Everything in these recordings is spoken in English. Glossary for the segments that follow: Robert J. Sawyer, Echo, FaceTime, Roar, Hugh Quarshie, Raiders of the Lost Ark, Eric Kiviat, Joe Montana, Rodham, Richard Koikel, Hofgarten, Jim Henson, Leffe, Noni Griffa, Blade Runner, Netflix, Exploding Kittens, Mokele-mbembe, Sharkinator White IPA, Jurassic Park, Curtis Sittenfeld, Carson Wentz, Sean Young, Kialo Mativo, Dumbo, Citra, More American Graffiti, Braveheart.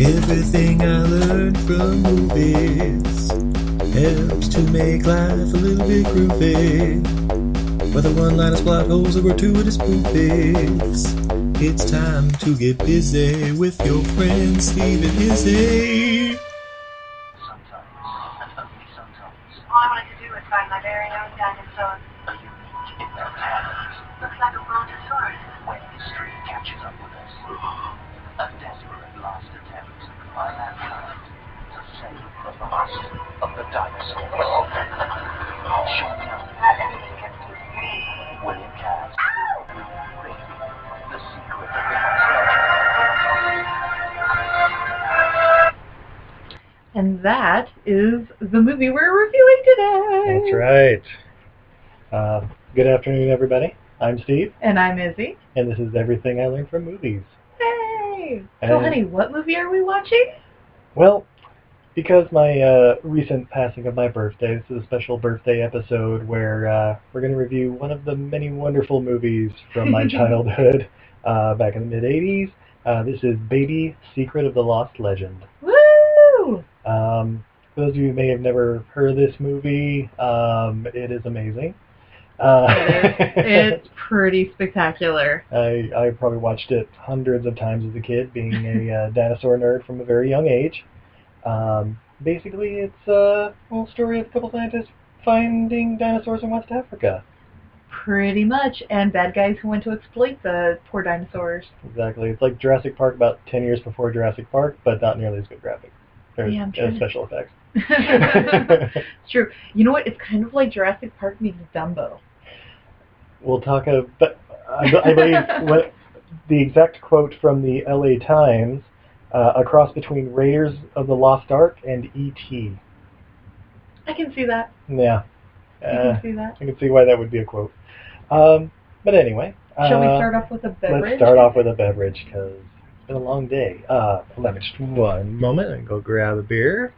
Everything I learned from movies helps to make life a little bit groovy. Whether one-liners, plot holes, or gratuitous poopies, it's time to get busy with your friend Steve and Izzy. All I wanted to do was find my very own dinosaur. Looks like a brontosaurus. When history catches up with us, a desperate last attempt by mankind to save the last of the dinosaurs. Sean Young. William Catt. The Secret of the Lost Legend. And that is the movie we're reviewing today. That's right. Good afternoon, everybody. I'm Steve. And I'm Izzy. And this is Everything I Learned from Movies. Hey! So, honey, what movie are we watching? Well, because my recent passing of my birthday, this is a special birthday episode where we're going to review one of the many wonderful movies from my childhood back in the mid-'80s. This is Baby Secret of the Lost Legend. Woo! For those of you who may have never heard of this movie, it is amazing. It's pretty spectacular. I probably watched it hundreds of times as a kid, being a dinosaur nerd from a very young age. Basically, it's a whole story of a couple scientists finding dinosaurs in West Africa. Pretty much, and bad guys who went to exploit the poor dinosaurs. Exactly. It's like Jurassic Park about 10 years before Jurassic Park, but not nearly as good graphics. Special effects. It's true. You know what? It's kind of like Jurassic Park meets Dumbo. We'll talk about... But I believe what the exact quote from the LA Times, a cross between Raiders of the Lost Ark and E.T. I can see that. Yeah. I can see that. I can see why that would be a quote. But anyway... Shall we start off with a beverage? Let's start off with a beverage, because... It's been a long day. Let me just one moment and go grab a beer.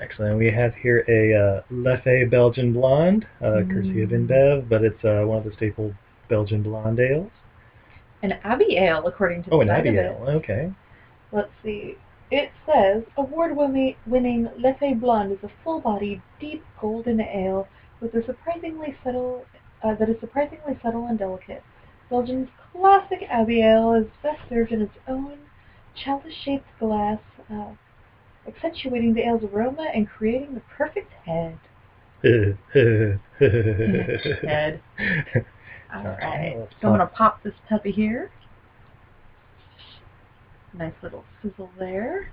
Excellent. We have here a Leffe Belgian Blonde, courtesy of InBev, but it's one of the staple Belgian blonde ales. An Abbey Ale, according to the side of it. Oh, an Abbey Ale. Okay. Let's see. It says, award-winning Leffe Blonde is a full-bodied, deep golden ale that is surprisingly subtle and delicate. Belgium's classic Abbey Ale is best served in its own chalice-shaped glass, accentuating the ale's aroma and creating the perfect head. Head. All right. So I'm going to pop this puppy here. Nice little sizzle there.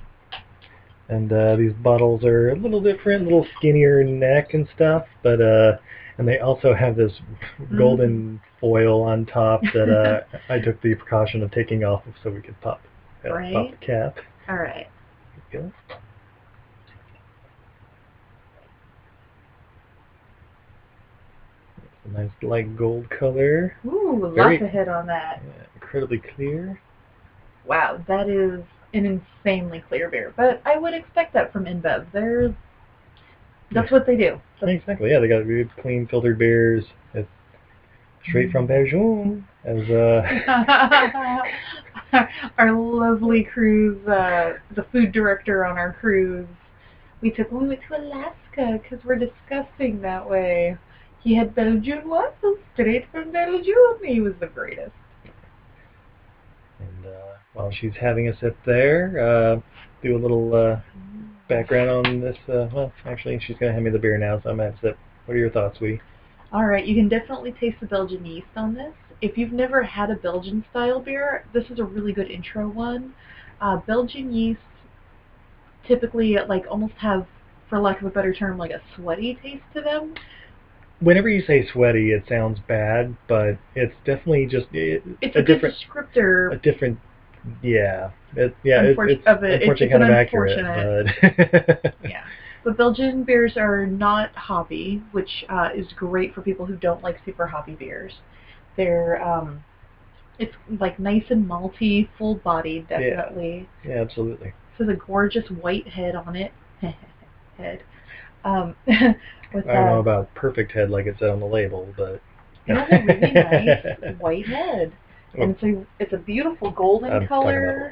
And these bottles are a little different, a little skinnier neck and stuff, but... And they also have this golden foil on top that I took the precaution of taking off so we could pop the cap. All right. Here we go. It's a nice light gold color. Ooh, lots of head on that. Incredibly clear. Wow, that is an insanely clear beer. But I would expect that from InBev. That's what they do. Exactly, yeah. They got good, clean, filtered beers. It's straight from Belgium. As our lovely cruise, the food director on our cruise, we went to Alaska because we're disgusting that way. He had Belgian waffles straight from Belgium. He was the greatest. And while she's having a sip there, do a little... background on this, she's going to hand me the beer now, so I'm going to sip. What are your thoughts, Wee? All right, you can definitely taste the Belgian yeast on this. If you've never had a Belgian-style beer, this is a really good intro one. Belgian yeasts typically almost have, for lack of a better term, a sweaty taste to them. Whenever you say sweaty, it sounds bad, but it's definitely just... It's a different descriptor. A different... Yeah. It's kind of accurate. But yeah. But Belgian beers are not hoppy, which is great for people who don't like super hoppy beers. They're it's nice and malty, full bodied, definitely. Yeah, absolutely. So the gorgeous white head on it. Head. I don't know about perfect head like it said on the label, but that's a really nice white head. And so it's a beautiful golden color.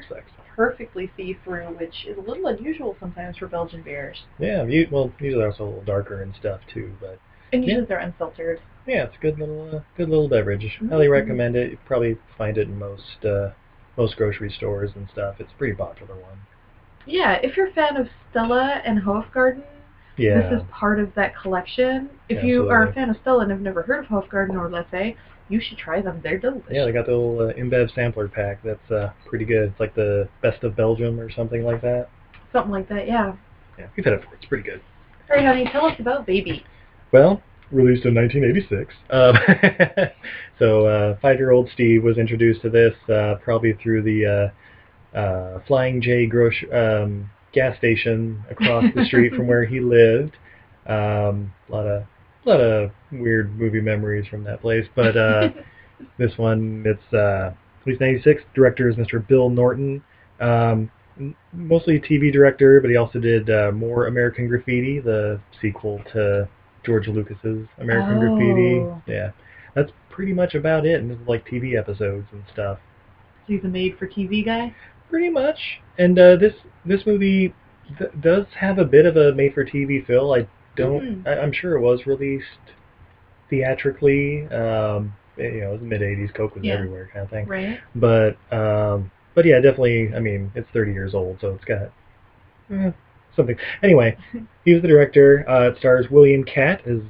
perfectly see-through, which is a little unusual sometimes for Belgian beers. Yeah, well, usually also a little darker and stuff too, but. And usually they're unfiltered. Yeah, it's a good little beverage. Mm-hmm. Highly recommend it. You probably find it in most grocery stores and stuff. It's a pretty popular one. Yeah, if you're a fan of Stella and Hofgarten, this is part of that collection. If you are a fan of Stella and have never heard of Hofgarten or Leffe, you should try them. They're delicious. Yeah, they got the little InBev sampler pack. That's pretty good. It's like the best of Belgium or something like that. Something like that, yeah. Yeah, we've had it before. It's pretty good. All right, honey, tell us about Baby. Well, released in 1986. So 5-year-old Steve was introduced to this probably through the Flying J gas station across the street from where he lived. A lot of weird movie memories from that place, but this one, it's released in 1986. Director is Mr. Bill Norton, mostly a TV director, but he also did More American Graffiti, the sequel to George Lucas's American Graffiti. Yeah, that's pretty much about it. And this is like TV episodes and stuff. So he's a made-for-TV guy? Pretty much. And this movie does have a bit of a made-for-TV feel. I'm sure it was released theatrically. It was the mid-'80s. Coke was everywhere kind of thing. Right. But yeah, definitely, I mean, it's 30 years old, so it's got something. Anyway, he was the director. It stars William Catt as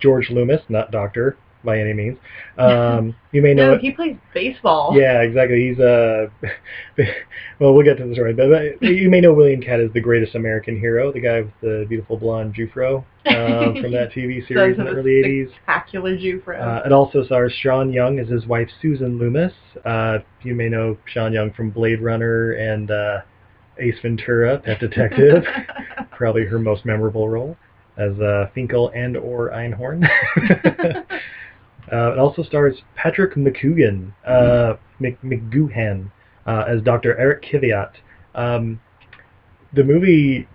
George Loomis, not Doctor by any means. You may know. No, he plays baseball. Yeah, exactly. He's well, we'll get to the story, but you may know William Catt as the greatest American hero, the guy with the beautiful blonde Jufro from that TV series in the early 80s. Spectacular Jufro. It also stars Sean Young as his wife Susan Loomis. You may know Sean Young from Blade Runner and Ace Ventura, Pet Detective. Probably her most memorable role as Finkel and or Einhorn. It also stars Patrick McGoohan, as Dr. Eric Kiviat. The movie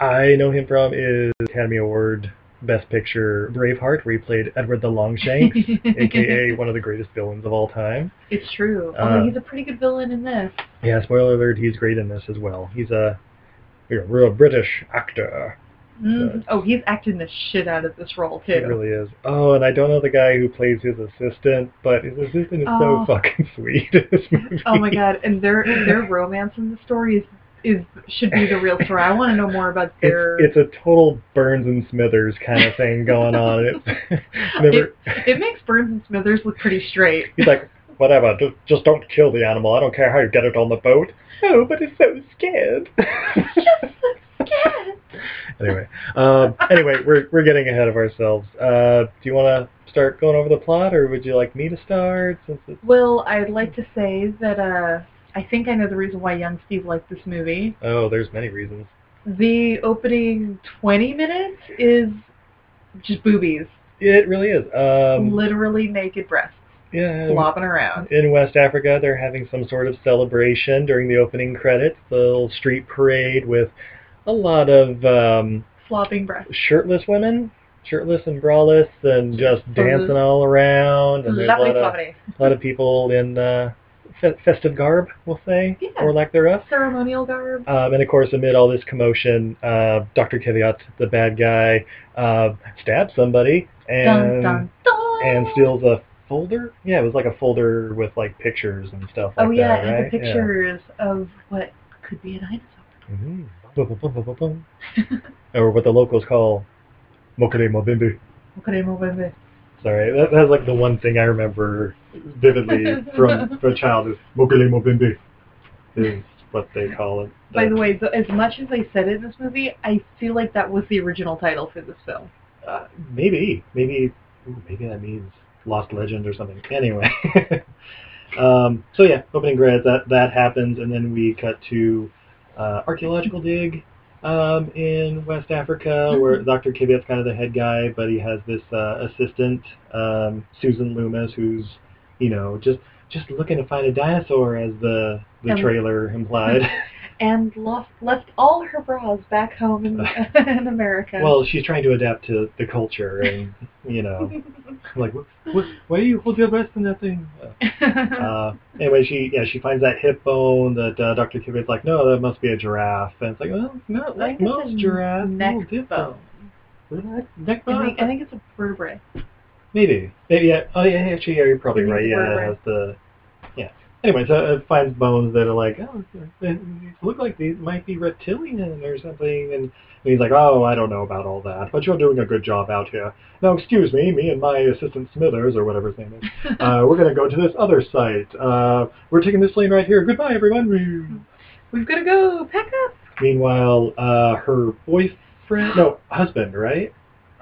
I know him from is Academy Award Best Picture Braveheart, where he played Edward the Longshanks, a.k.a. one of the greatest villains of all time. It's true. Although he's a pretty good villain in this. Yeah, spoiler alert, he's great in this as well. He's a real British actor. He's acting the shit out of this role, too. He really is. Oh, and I don't know the guy who plays his assistant, but his assistant is so fucking sweet in this movie. Oh, my God. And their romance in the story should be the real story. I want to know more about their... It's a total Burns and Smithers kind of thing going on. It makes Burns and Smithers look pretty straight. He's like, whatever, just don't kill the animal. I don't care how you get it on the boat. Oh, but it's so scared. It's just so scared. Anyway, we're getting ahead of ourselves. Do you want to start going over the plot, or would you like me to start? Well, I'd like to say that I think I know the reason why young Steve liked this movie. Oh, there's many reasons. The opening 20 minutes is just boobies. It really is. Literally naked breasts. Yeah, flopping around. In West Africa, they're having some sort of celebration during the opening credits, the little street parade with a lot of flopping breasts, shirtless women, shirtless and braless, and just dancing all around. And there's a lot of people in festive garb, we'll say, or lack thereof. Ceremonial garb. And of course, amid all this commotion, Dr. Kiviat, the bad guy, stabs somebody and steals a folder. Yeah, it was like a folder with like pictures and stuff like that. Oh yeah, that, right? And the pictures of what could be a dinosaur. Mm-hmm. Boom, boom, boom, boom, boom, boom. Or what the locals call Mokele-mbembe. Mokele-mbembe. Sorry, that's like the one thing I remember vividly from a child is Mokele-mbembe is what they call it. By the way, as much as I said it in this movie, I feel like that was the original title for this film. Maybe that means Lost Legend or something. Anyway. So yeah, opening credits, that happens, and then we cut to archaeological dig in West Africa, where Dr. Kiviat's kind of the head guy, but he has this assistant, Susan Loomis, who's, just looking to find a dinosaur, as the trailer implied. and left all her bras back home in America. Well, she's trying to adapt to the culture, and you know, like, why do you hold your breast in that thing? Anyway, she finds that hip bone that Dr. Cupid's like, no, that must be a giraffe, and it's like, well, it's not like most giraffes. Neck bone. Neck bone. I think it's a vertebrae. Maybe. Yeah. Oh, yeah. Actually, yeah, you're probably right. Yeah, it has the. Anyway, so it finds bones that are like, oh, they look like these might be reptilian or something. And he's like, oh, I don't know about all that, but you're doing a good job out here. Now, excuse me, and my assistant Smithers, or whatever his name is, we're going to go to this other site. We're taking this lane right here. Goodbye, everyone. We've got to go. Pack up. Meanwhile, her boyfriend, husband, right?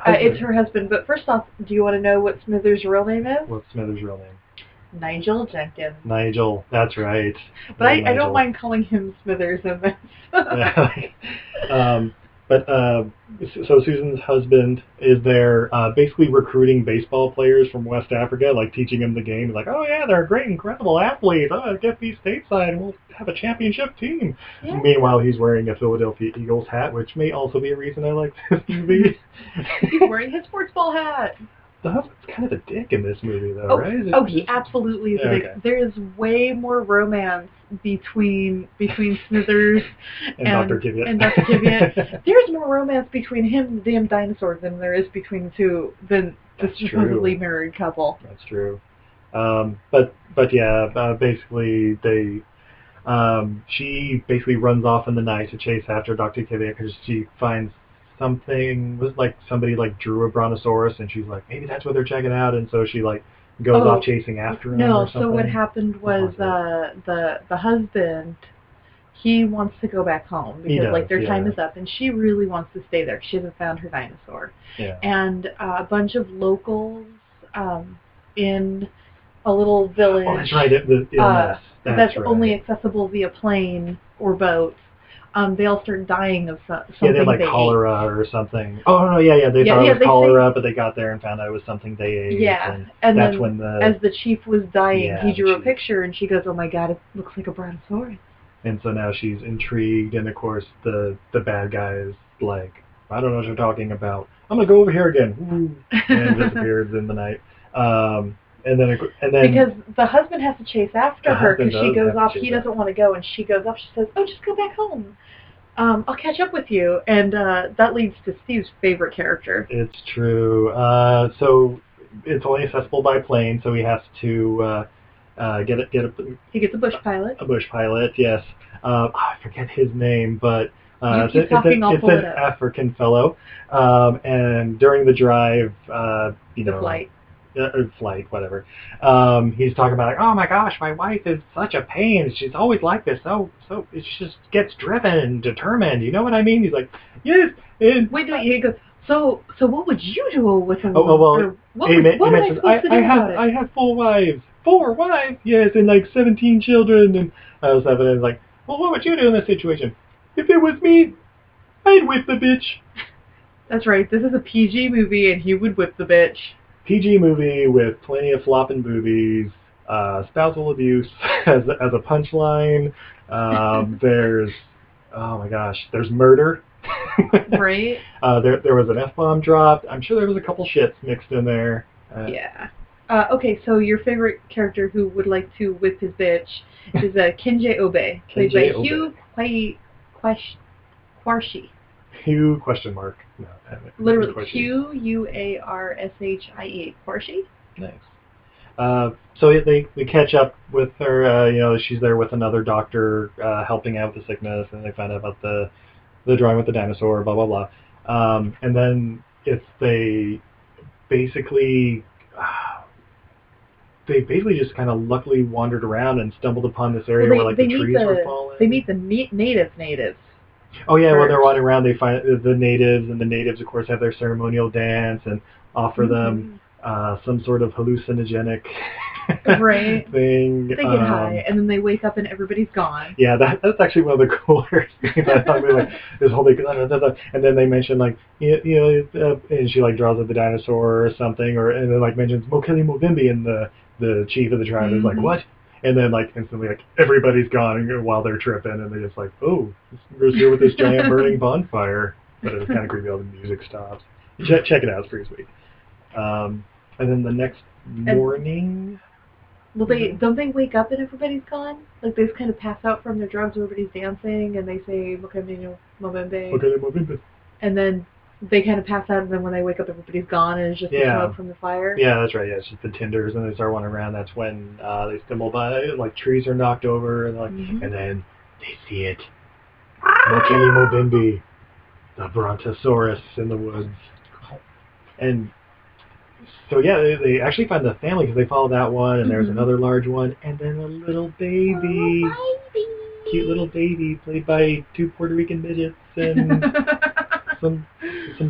It's her husband. But first off, do you want to know what Smithers' real name is? What's Smithers' real name? Nigel Jenkins. Nigel, that's right. But I don't mind calling him Smithers in this. So Susan's husband is there basically recruiting baseball players from West Africa, like teaching them the game. Like, oh, yeah, they're great, incredible athletes. Oh, get these stateside and we'll have a championship team. Yeah. Meanwhile, he's wearing a Philadelphia Eagles hat, which may also be a reason I like this movie. He's wearing his sports ball hat. The husband's kind of a dick in this movie, though, right? He absolutely is a dick. Okay. There is way more romance between Smithers and Dr. Kiviat. There's more romance between him and the damn dinosaur than there is between the supposedly married couple. That's true. Basically they... she basically runs off in the night to chase after Dr. Kiviat because she finds... something was like somebody like drew a brontosaurus, and she's like, maybe that's what they're checking out, and so she like goes off chasing after him. No, or something. So what happened was the husband, he wants to go back home because their time is up, and she really wants to stay there. She hasn't found her dinosaur, and a bunch of locals in a little village. Oh, that's right. That's right. Only accessible via plane or boat. They all start dying of something. Yeah, they had cholera or something. Oh, no, yeah. They thought it was cholera, but they got there and found out it was something they ate. Yeah, and that's when as the chief was dying, he drew a picture, and she goes, oh, my God, it looks like a brontosaurus. And so now she's intrigued, and, of course, the bad guy is like, I don't know what you're talking about. I'm going to go over here again. And disappears in the night. And then because the husband has to chase after her because she goes off. He doesn't want to go, and she goes off. She says, oh, just go back home. I'll catch up with you. And that leads to Steve's favorite character. It's true. So it's only accessible by plane, so he has to get a bush pilot. A bush pilot, yes. I forget his name, but... it's an African fellow. And during the drive, flight, whatever. He's talking about, oh my gosh, my wife is such a pain. She's always like this. So it just gets driven and determined. You know what I mean? He's like, yes. He goes, so what would you do with him? I have 4 wives. 4 wives? Yes, and like 17 children. And I was like, well, what would you do in this situation? If it was me, I'd whip the bitch. That's right. This is a PG movie, and he would whip the bitch. PG movie with plenty of flopping boobies, spousal abuse as a punchline. There's murder. Right. There was an F-bomb dropped. I'm sure there was a couple shits mixed in there. Okay, so your favorite character who would like to whip his bitch is Kenji Obe, played by Hugh Quai. Hugh question mark. No, literally Q-U-A-R-S-H-I-E. Quarshie. Nice. So they catch up with her. She's there with another doctor helping out with the sickness, and they find out about the drawing with the dinosaur. Blah blah blah. And then they basically just kind of luckily wandered around and stumbled upon this area where the trees were falling. They meet the natives. Oh, yeah, when they're wandering around, they find the natives, and the natives, of course, have their ceremonial dance and offer them some sort of hallucinogenic thing. They get high, and then they wake up and everybody's gone. Yeah, that's actually one of the cooler things I thought. This whole thing, and then they mention, and she, draws up the dinosaur or something, and then, mentions Mokele-mbembe, and the chief of the tribe is like, what? And then, like, instantly, like, everybody's gone while they're tripping, and they're just like, oh, we're here with this giant burning bonfire. But it was kind of creepy, all the music stops. Check it out. It's pretty sweet. And then the next morning... Well, don't they wake up and everybody's gone? Like, they just kind of pass out from their drugs, everybody's dancing, and they say, Mokele-mbembe. And then they kind of pass out, and then when they wake up, everybody's gone, and it's just the smoke from the fire. Yeah, that's right. Yeah, it's just the tenders, and they start wandering around. That's when they stumble by, like, trees are knocked over, and like, and then they see it. Mokele-mbembe, the brontosaurus in the woods. And... so, yeah, they actually find the family because they follow that one, and there's another large one, and then a little baby. Cute little baby played by two Puerto Rican midgets and some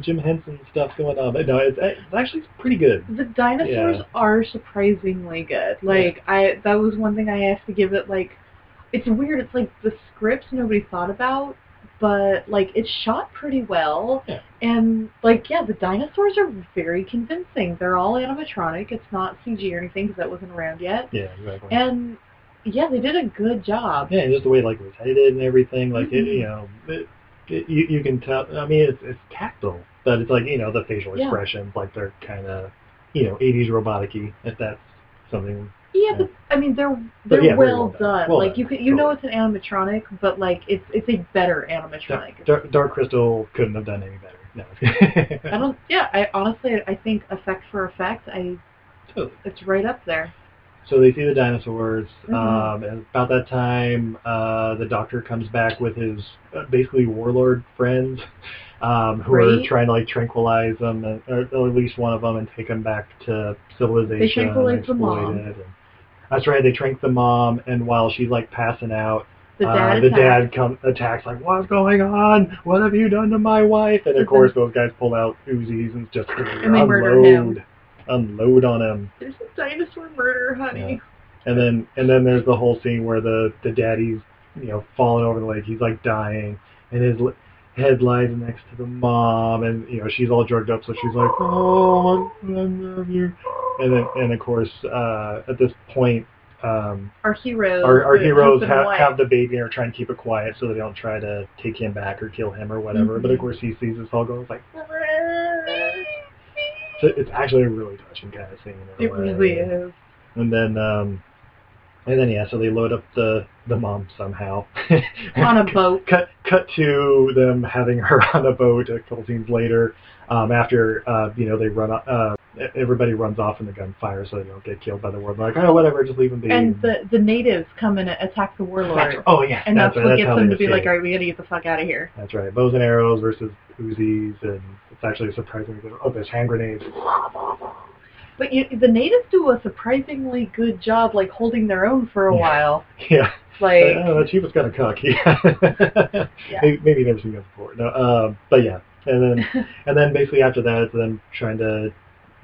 Jim Henson stuff going on. But no, it's actually pretty good. The dinosaurs are surprisingly good. Like, that was one thing I asked to give it, like, it's weird. It's like the scripts nobody thought about. But, like, it's shot pretty well, and, like, the dinosaurs are very convincing. They're all animatronic. It's not CG or anything, because that wasn't around yet. Yeah, exactly. And, they did a good job. Yeah, and just the way, like, it was edited and everything, like, you can tell, I mean, it's tactile, but it's, like, you know, the facial expressions, like, they're kind of, you know, 80s robotic-y, if that's something... Yeah, but, I mean, they're well done. Well, like, you know it's an animatronic, but, like, it's a better animatronic. Dark Crystal couldn't have done any better. No. I think effect for effect, it's right up there. So they see the dinosaurs, and about that time, the doctor comes back with his, basically, warlord friends, who are trying to, like, tranquilize them, or at least one of them, and take them back to civilization. They tranquilize the mom. That's right, they trank the mom, and while she's, like, passing out, the dad attacks, like, what's going on? What have you done to my wife? And, of course, those guys pull out Uzis and just unload on him. There's a dinosaur murder, honey. Yeah. And then there's the whole scene where the daddy's, you know, falling over the lake. He's, like, dying, and his head lies next to the mom, and, you know, she's all drugged up, so she's like, oh, I love you. And of course, at this point, our heroes have the baby and are trying to keep it quiet so they don't try to take him back or kill him or whatever. But of course, he sees this all going, like, so it's actually a really touching kind of scene. It really is. And then, so they load up the mom somehow. On a boat. Cut to them having her on a boat a couple scenes later. After, you know, they run off, everybody runs off in the gunfire so they don't get killed by the warlord. Like, oh, whatever, just leave them be. And the natives come and attack the warlord. Oh, yeah. And that's what gets them to be like, all right, we got to get the fuck out of here. That's right. Bows and arrows versus Uzis, and it's actually surprisingly good. Oh, there's hand grenades. But the natives do a surprisingly good job, like, holding their own for a while. Yeah. Like... that she was kind of cocky. Maybe never seen that before. No, but yeah. And then basically after that, it's them trying to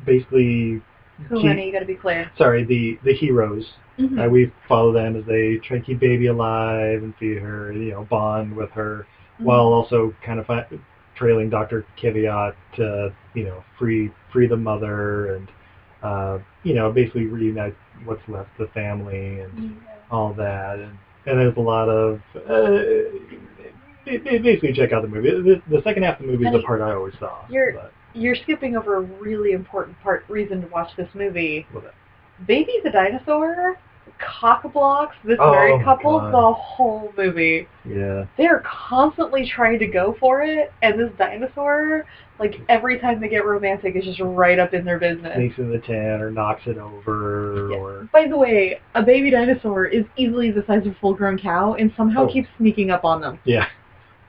basically... honey, you got to be clear. Sorry, the heroes. We follow them as they try to keep baby alive and feed her, you know, bond with her, while also kind of trailing Dr. Caveat to, you know, free the mother and... you know, basically reunite what's left of the family and all that. And there's a lot of... basically, check out the movie. The second half of the movie is the part I always saw. You're skipping over a really important reason to watch this movie. What? Baby the dinosaur, cock-blocks this married couple the whole movie. Yeah. They're constantly trying to go for it, and this dinosaur, like, every time they get romantic, it's just right up in their business. Sneaks in the tent or knocks it over. Yeah. Or... by the way, a baby dinosaur is easily the size of a full-grown cow and somehow keeps sneaking up on them. Yeah.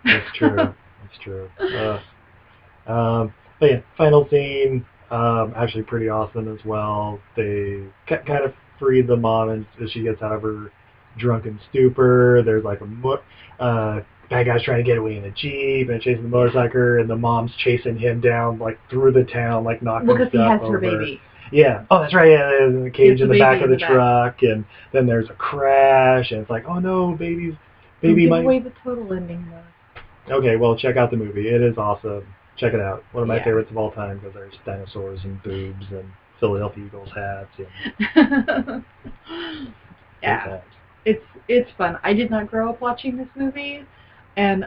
That's true. That's true. But yeah, final scene, actually pretty awesome as well. They kind of free the mom as she gets out of her drunken stupor. There's like a bad guy's trying to get away in a jeep and chasing the motorcycle, and the mom's chasing him down like through the town, like knocking stuff over. Because he has her baby. Yeah. Oh, that's right. Yeah, there's a cage in the back of the truck, and then there's a crash, and it's like, oh no, baby might. Give away the total ending though. Okay, well, check out the movie. It is awesome. Check it out. One of my favorites of all time because there's dinosaurs and boobs and Philadelphia Eagles hats. Yeah. Yeah. It's fun. I did not grow up watching this movie, and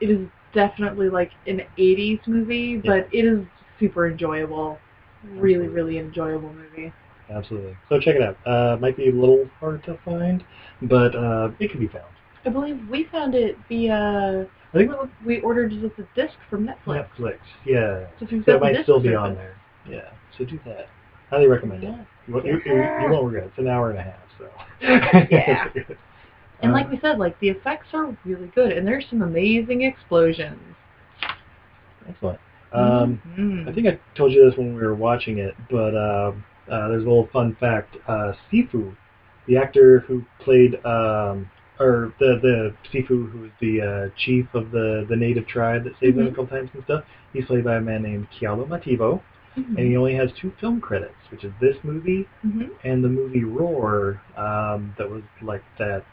it is definitely like an 80s movie, but it is super enjoyable. Really, really enjoyable movie. Absolutely. So check it out. It might be a little hard to find, but it can be found. I believe we found it via... I think we ordered it as a disc from Netflix. Netflix, yeah. So that might still be on there. Yeah, so do that. Highly recommend it. You won't regret it. It's an hour and a half, so. Yeah. And like we said, like the effects are really good, and there's some amazing explosions. Excellent. I think I told you this when we were watching it, but there's a little fun fact. Sifu, the actor who played... or the Sifu, who was the chief of the native tribe that saved them a couple times and stuff, he's played by a man named Kialo Mativo, and he only has 2 film credits, which is this movie and the movie Roar, that was like that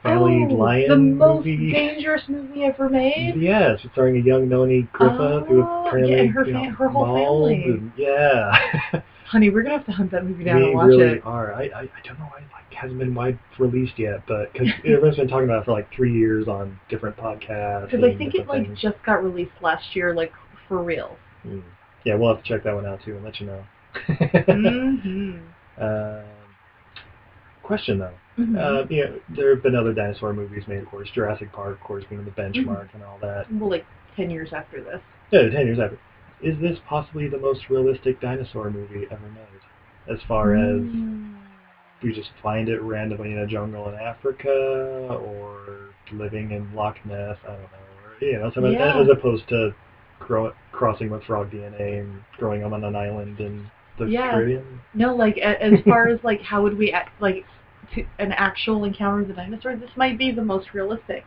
family lion the movie. The most dangerous movie ever made? Yes, it's starring a young Noni Griffa, who apparently... Yeah, and her whole family. And, yeah. Honey, we're going to have to hunt that movie down and watch it. We really are. I don't know why it hasn't been wide released yet, but because everyone's been talking about it for like 3 years on different podcasts. Because I think it just got released last year, like for real. Mm. Yeah, we'll have to check that one out too and let you know. Question though. There have been other dinosaur movies made, of course. Jurassic Park, of course, being the benchmark and all that. Well, like 10 years after this. Yeah, 10 years after. Is this possibly the most realistic dinosaur movie ever made? As far as you just find it randomly in a jungle in Africa, or living in Loch Ness, I don't know, or, something like that, as opposed to crossing with frog DNA and growing up on an island in the Caribbean. No, like as far as like how would we an actual encounter with a dinosaur, this might be the most realistic.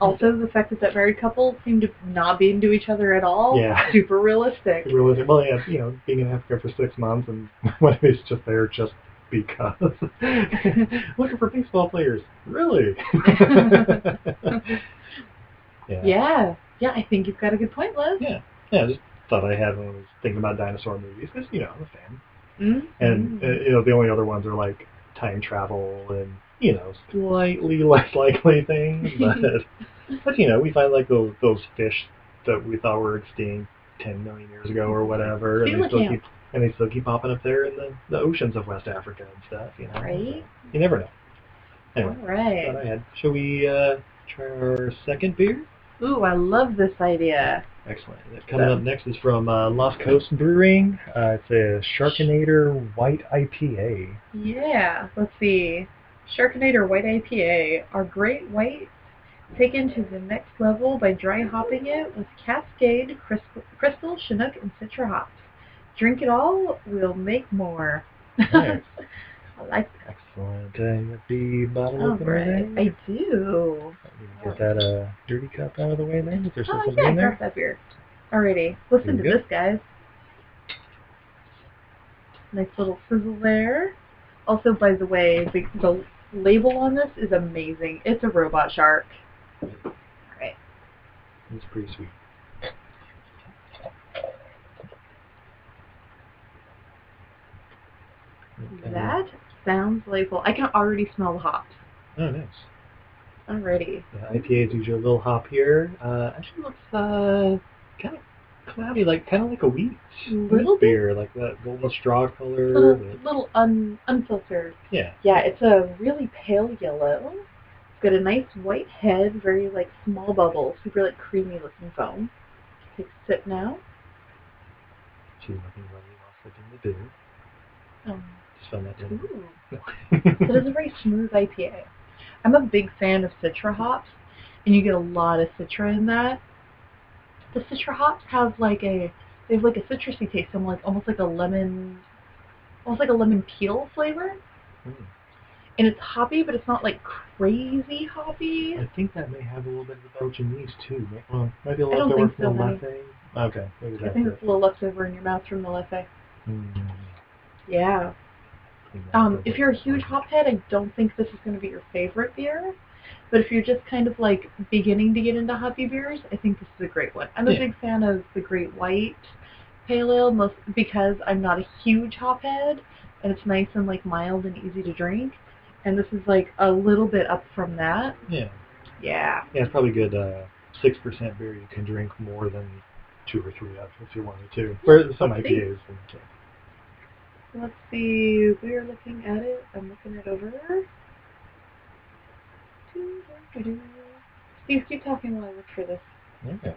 Also, the fact that married couple seemed to not be into each other at all, super realistic. Well, yeah, being in Africa for 6 months and when it's just there just because. Looking for baseball players. Really? Yeah, I think you've got a good point, Liz. Yeah, I just thought I had when I was thinking about dinosaur movies because, I'm a fan. And, the only other ones are like time travel and, slightly less likely things, but we find like those fish that we thought were extinct 10 million years ago or whatever, and they still keep popping up there in the oceans of West Africa and stuff, Right? So you never know. Anyway, all right. That's what I had. Shall we try our second beer? Ooh, I love this idea. Excellent. Coming up next is from Lost Coast Brewing. It's a Sharkinator White IPA. Yeah. Let's see. Sharkinator White IPA, our great white taken to the next level by dry hopping it with Cascade, Crystal, Chinook, and Citra hops. Drink it all, we'll make more. Nice. I like that. Excellent. The bottle opener there? I do. Get that dirty cup out of the way then. Is there something in there? Grab that beer. Alrighty. Listen to this, guys. Nice little sizzle there. Also, by the way, the label on this is amazing. It's a robot shark. All right. It's pretty sweet. That sounds delightful. I can already smell the hops. Oh, nice. Alrighty. The IPA is usually a little hoppier. Actually, looks kind of cloudy, kind of like a wheat beer, like that golden straw color. Little unfiltered. Yeah. Yeah, it's a really pale yellow. It's got a nice white head, very small bubble, super creamy looking foam. Take a sip now. She's looking lovely while sipping the beer. Just found that in. It is a very smooth IPA. I'm a big fan of Citra hops, and you get a lot of Citra in that. The Citra hops have a citrusy taste, and almost like a lemon peel flavor. And it's hoppy, but it's not crazy hoppy. I think that may have a little bit of the Belgian yeast too. Well, maybe a little leftover from the Leffe. Okay, maybe that's it. I think it's a little leftover in your mouth from the Leffe. Yeah. If you're a huge hophead, I don't think this is going to be your favorite beer. But if you're just kind of beginning to get into hoppy beers, I think this is a great one. I'm a big fan of the Great White Pale Ale, mostly because I'm not a huge hophead, and it's nice and mild and easy to drink. and this is like a little bit up from that. Yeah. Yeah. Yeah, it's probably good 6% beer. You can drink more than 2 or 3 of if you wanted to. For some IPAs. Let's see. We are looking at it. I'm looking it over. Steve, keep talking while I look for this. Okay.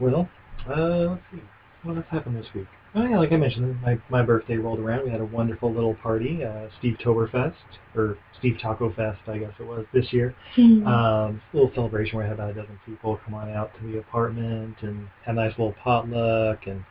Well, let's see. What else happened this week? Oh, yeah, like I mentioned, my birthday rolled around. We had a wonderful little party, Steve Toberfest, or Steve Taco Fest, I guess it was, this year. A little celebration where I had about a dozen people come on out to the apartment and had a nice little potluck and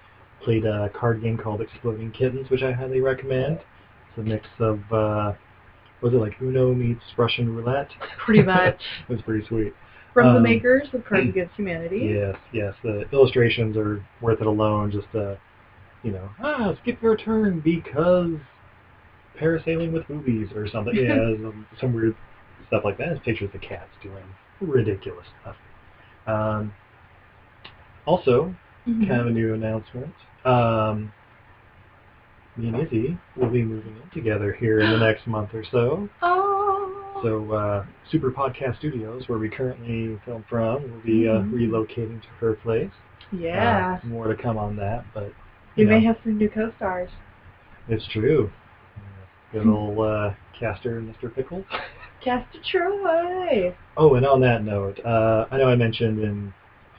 played a card game called Exploding Kittens, which I highly recommend. It's a mix of, was it like Uno meets Russian roulette? Pretty much. It was pretty sweet. From the makers of Cards Against Humanity. Yes, yes. The illustrations are worth it alone, just skip your turn because parasailing with boobies or something. Yeah, some weird stuff like that. There's pictures of cats doing ridiculous stuff. Also, kind of a new announcement. Me and Izzy will be moving in together here in the next month or so. Oh! So Super Podcast Studios, where we currently film from, will be relocating to her place. Yeah. More to come on that, but... You may have some new co-stars. It's true. Good old Caster and Mr. Pickles. Caster Troy. Oh, and on that note, I know I mentioned in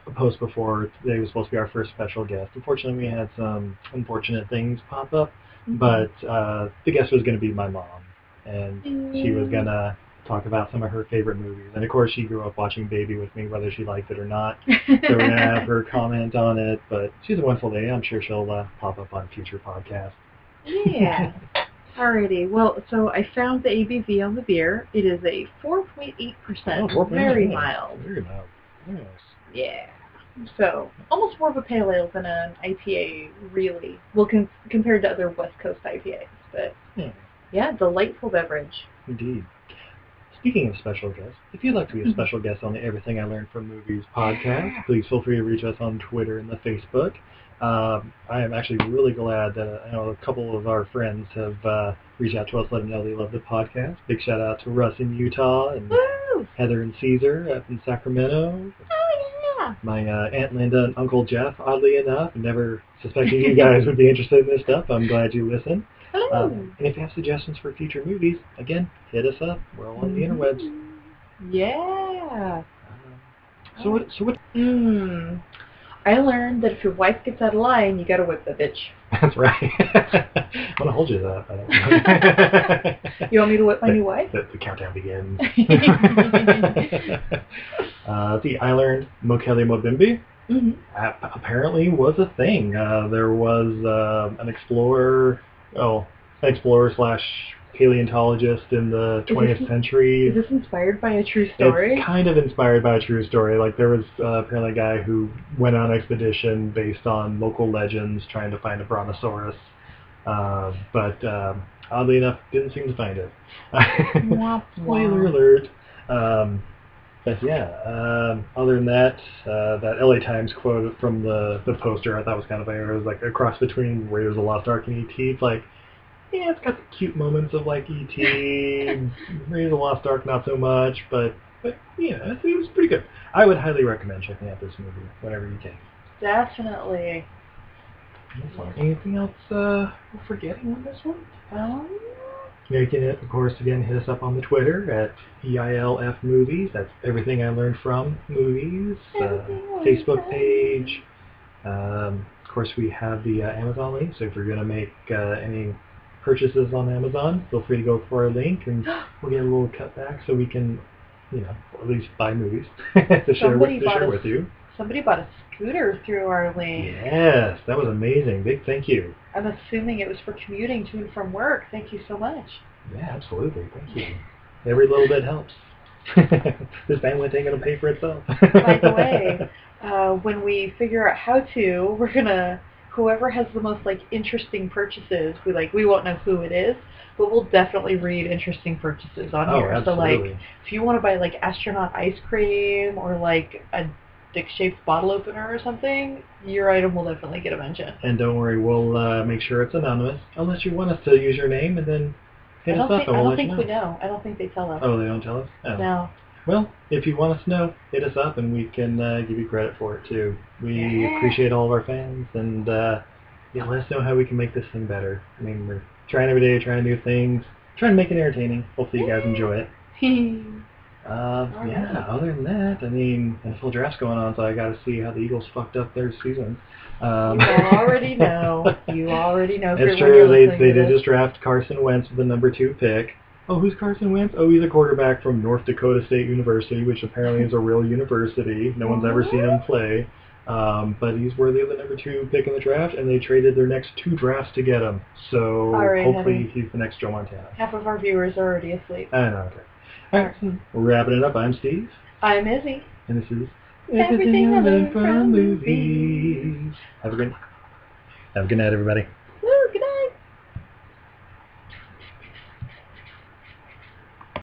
a post before today was supposed to be our first special guest. Unfortunately, we had some unfortunate things pop up, but the guest was going to be my mom, and she was going to talk about some of her favorite movies. And, of course, she grew up watching Baby with me, whether she liked it or not. So we're going to have her comment on it. But she's a wonderful lady. I'm sure she'll pop up on future podcasts. Yeah. Alrighty. Well, so I found the ABV on the beer. It is a 4.8%. Very mild. Very mild. Nice. Yeah. So almost more of a pale ale than an IPA, really. Well, compared to other West Coast IPAs. But, yeah, delightful beverage. Indeed. Speaking of special guests, if you'd like to be a special guest on the Everything I Learned from Movies podcast, please feel free to reach us on Twitter and the Facebook. I am actually really glad that I know a couple of our friends have reached out to us, let them know they love the podcast. Big shout out to Russ in Utah and Heather and Caesar up in Sacramento. Oh, yeah. My Aunt Linda and Uncle Jeff, oddly enough, never suspecting you guys would be interested in this stuff. I'm glad you listen. And if you have suggestions for future movies, again, hit us up. We're all on the interwebs. Yeah. So what? I learned that if your wife gets out of line, you gotta whip the bitch. That's right. I'm gonna hold you to that. I don't know. You want me to whip my new wife? The countdown begins. I learned Mokele-mbembe. Apparently was a thing. There was an explorer. An explorer / paleontologist in the 20th century. Is this inspired by a true story? It's kind of inspired by a true story. Like, there was apparently a guy who went on an expedition based on local legends trying to find a brontosaurus, but oddly enough, didn't seem to find it. Spoiler alert. But yeah, other than that, that LA Times quote from the poster I thought was kind of funny. It was like a cross between Raiders of the Lost Ark and E.T. It's like, yeah, it's got the cute moments of like E.T., Raiders of the Lost Ark not so much, but it was pretty good. I would highly recommend checking out this movie whenever you can. Definitely. Anything else we're forgetting on this one? You can, of course, again, hit us up on the Twitter at EILF Movies. That's Everything I Learned From Movies. Facebook page. Of course, we have the Amazon link, so if you're going to make any purchases on Amazon, feel free to go for our link, and we'll get a little cutback so we can, at least buy movies to share with you. Somebody bought a scooter through our link. Yes, that was amazing. Big thank you. I'm assuming it was for commuting to and from work. Thank you so much. Yeah, absolutely. Thank you. Every little bit helps. This bandwidth ain't going to pay for itself. By the way, when we figure out how to, we're going to, whoever has the most interesting purchases, we won't know who it is, but we'll definitely read interesting purchases on here. Absolutely. So if you want to buy astronaut ice cream or a dick-shaped bottle opener or something, your item will definitely get a mention. And don't worry, we'll make sure it's anonymous, unless you want us to use your name, and then I don't think we know. I don't think they tell us. Oh, they don't tell us? Oh. No. Well, if you want us to know, hit us up and we can give you credit for it, too. We appreciate all of our fans, and let us know how we can make this thing better. I mean, we're trying every day, trying new things, trying to make it entertaining. Hopefully you guys enjoy it. Other than that, I mean, and full draft's going on, so I got to see how the Eagles fucked up their season. You already know. It's true. They did just draft Carson Wentz with the number 2 pick. Oh, who's Carson Wentz? Oh, he's a quarterback from North Dakota State University, which apparently is a real university. No one's ever seen him play. But he's worthy of the number 2 pick in the draft, and they traded their next 2 drafts to get him. So hopefully he's the next Joe Montana. Half of our viewers are already asleep. I know, okay. All right, so we're wrapping it up. I'm Steve. I'm Izzy. And this is Everything I Learned from Movies. Have a good night, everybody.